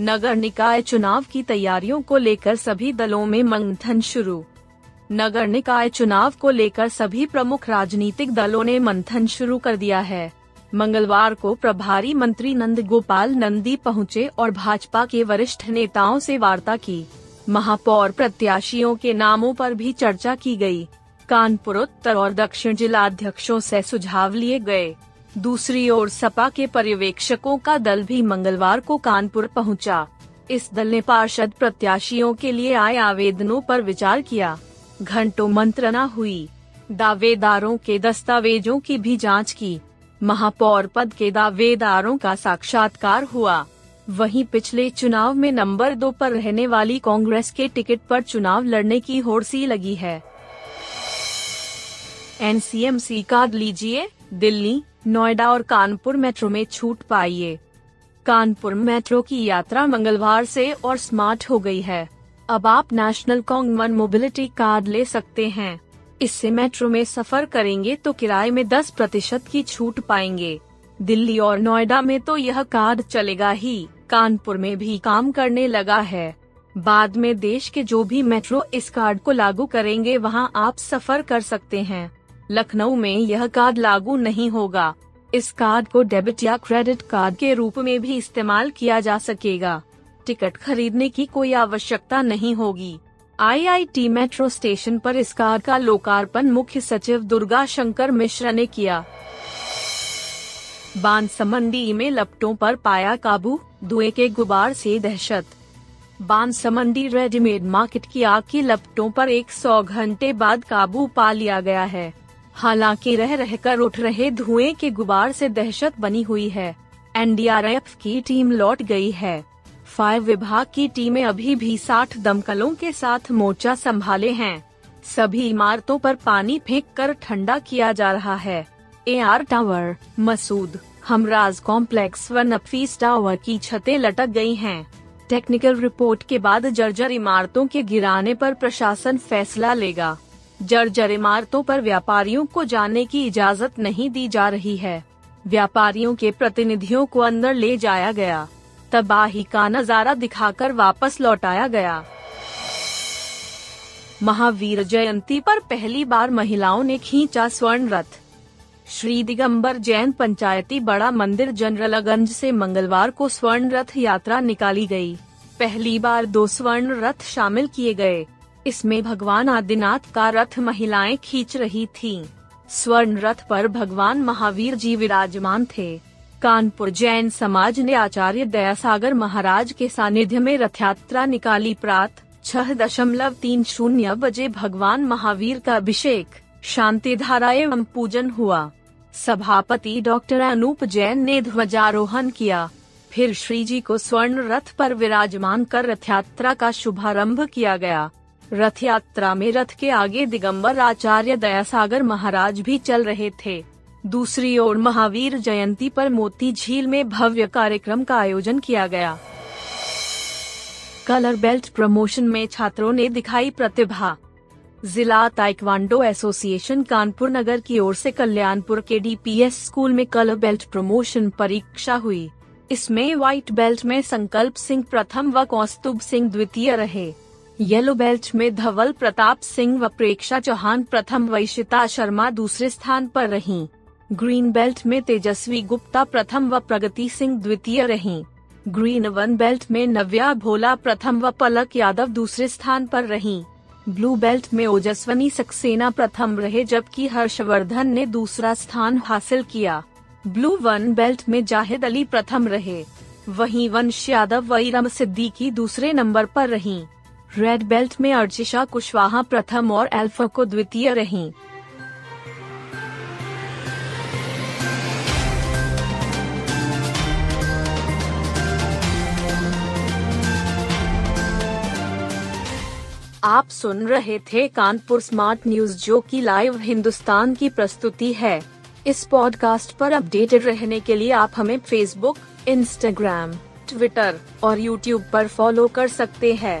नगर निकाय चुनाव की तैयारियों को लेकर सभी दलों में मंथन शुरू। नगर निकाय चुनाव को लेकर सभी प्रमुख राजनीतिक दलों ने मंथन शुरू कर दिया है। मंगलवार को प्रभारी मंत्री नंद गोपाल नंदी पहुंचे और भाजपा के वरिष्ठ नेताओं से वार्ता की। महापौर प्रत्याशियों के नामों पर भी चर्चा की गई। कानपुर उत्तर और दक्षिण जिलाध्यक्षों से सुझाव लिए गए। दूसरी ओर सपा के पर्यवेक्षकों का दल भी मंगलवार को कानपुर पहुंचा। इस दल ने पार्षद प्रत्याशियों के लिए आए आवेदनों पर विचार किया। घंटों मंत्रणा हुई। दावेदारों के दस्तावेजों की भी जांच की। महापौर पद के दावेदारों का साक्षात्कार हुआ। वहीं पिछले चुनाव में नंबर 2 पर रहने वाली कांग्रेस के टिकट पर चुनाव लड़ने की होड़सी लगी है। NCMC कार्ड लीजिए, दिल्ली, नोएडा और कानपुर मेट्रो में छूट पाइए। कानपुर मेट्रो की यात्रा मंगलवार से और स्मार्ट हो गई है। अब आप नेशनल कॉन्ग मोबिलिटी कार्ड ले सकते हैं। इससे मेट्रो में सफर करेंगे तो किराए में 10% की छूट पाएंगे। दिल्ली और नोएडा में तो यह कार्ड चलेगा ही, कानपुर में भी काम करने लगा है। बाद में देश के जो भी मेट्रो इस कार्ड को लागू करेंगे वहां आप सफर कर सकते हैं। लखनऊ में यह कार्ड लागू नहीं होगा। इस कार्ड को डेबिट या क्रेडिट कार्ड के रूप में भी इस्तेमाल किया जा सकेगा। टिकट खरीदने की कोई आवश्यकता नहीं होगी। IIT मेट्रो स्टेशन पर इस कार्ड का लोकार्पण मुख्य सचिव दुर्गा शंकर मिश्रा ने किया। बांसमंडी में लपटों पर पाया काबू, धुएं के गुबार से दहशत। बांसमंडी रेडीमेड मार्केट की आग की लपटों पर 100 घंटे बाद काबू पा लिया गया है। हालांकि रह कर उठ रहे धुएं के गुबार से दहशत बनी हुई है। NDRF की टीम लौट गई है। फायर विभाग की टीमें अभी भी 60 दमकलों के साथ मोर्चा संभाले हैं। सभी इमारतों पर पानी फेंककर ठंडा किया जा रहा है। AR tower, Masood, Humraaz complex व नफीस टावर की छतें लटक गई हैं। टेक्निकल रिपोर्ट के बाद जर्जर इमारतों के गिराने पर प्रशासन फैसला लेगा। जर्जर इमारतों पर व्यापारियों को जाने की इजाजत नहीं दी जा रही है। व्यापारियों के प्रतिनिधियों को अंदर ले जाया गया, तबाही का नजारा दिखाकर वापस लौटाया गया। महावीर जयंती पर पहली बार महिलाओं ने खींचा स्वर्ण रथ। श्री दिगंबर जैन पंचायती बड़ा मंदिर जनरलगंज से मंगलवार को स्वर्ण रथ यात्रा निकाली गई। पहली बार 2 स्वर्ण रथ शामिल किए गए। इसमें भगवान आदिनाथ का रथ महिलाएं खींच रही थीं। स्वर्ण रथ पर भगवान महावीर जी विराजमान थे। कानपुर जैन समाज ने आचार्य दयासागर महाराज के सानिध्य में रथ यात्रा निकाली। प्रात 6:30 बजे भगवान महावीर का अभिषेक, शांति धारा एवं पूजन हुआ। सभापति डॉक्टर अनूप जैन ने ध्वजारोहण किया। फिर श्री जी को स्वर्ण रथ पर विराजमान कर रथ यात्रा का शुभारंभ किया गया। रथ यात्रा में रथ के आगे दिगंबर आचार्य दयासागर महाराज भी चल रहे थे। दूसरी ओर महावीर जयंती पर मोती झील में भव्य कार्यक्रम का आयोजन किया गया। कलर बेल्ट प्रमोशन में छात्रों ने दिखाई प्रतिभा। जिला ताइक्वांडो एसोसिएशन कानपुर नगर की ओर से कल्याणपुर के DPS स्कूल में कलर बेल्ट प्रमोशन परीक्षा हुई। इसमें व्हाइट बेल्ट में संकल्प सिंह प्रथम व कौस्तुभ सिंह द्वितीय रहे। येलो बेल्ट में धवल प्रताप सिंह व प्रेक्षा चौहान प्रथम व इशिता शर्मा दूसरे स्थान पर रहीं। ग्रीन बेल्ट में तेजस्वी गुप्ता प्रथम व प्रगति सिंह द्वितीय रहीं। ग्रीन वन बेल्ट में नव्या भोला प्रथम व पलक यादव दूसरे स्थान पर रहीं। ब्लू बेल्ट में ओजस्वनी सक्सेना प्रथम रहे जबकि हर्षवर्धन ने दूसरा स्थान हासिल किया। ब्लू वन बेल्ट में जाहिद अली प्रथम रहे, वहीं वंश यादव व इरम सिद्दीकी दूसरे नंबर पर रहीं। रेड बेल्ट में अर्चिशा कुशवाहा प्रथम और अल्फा को द्वितीय रहीं। आप सुन रहे थे कानपुर स्मार्ट न्यूज, जो की लाइव हिंदुस्तान की प्रस्तुति है। इस पॉडकास्ट पर अपडेटेड रहने के लिए आप हमें फेसबुक, इंस्टाग्राम, ट्विटर और यूट्यूब पर फॉलो कर सकते हैं।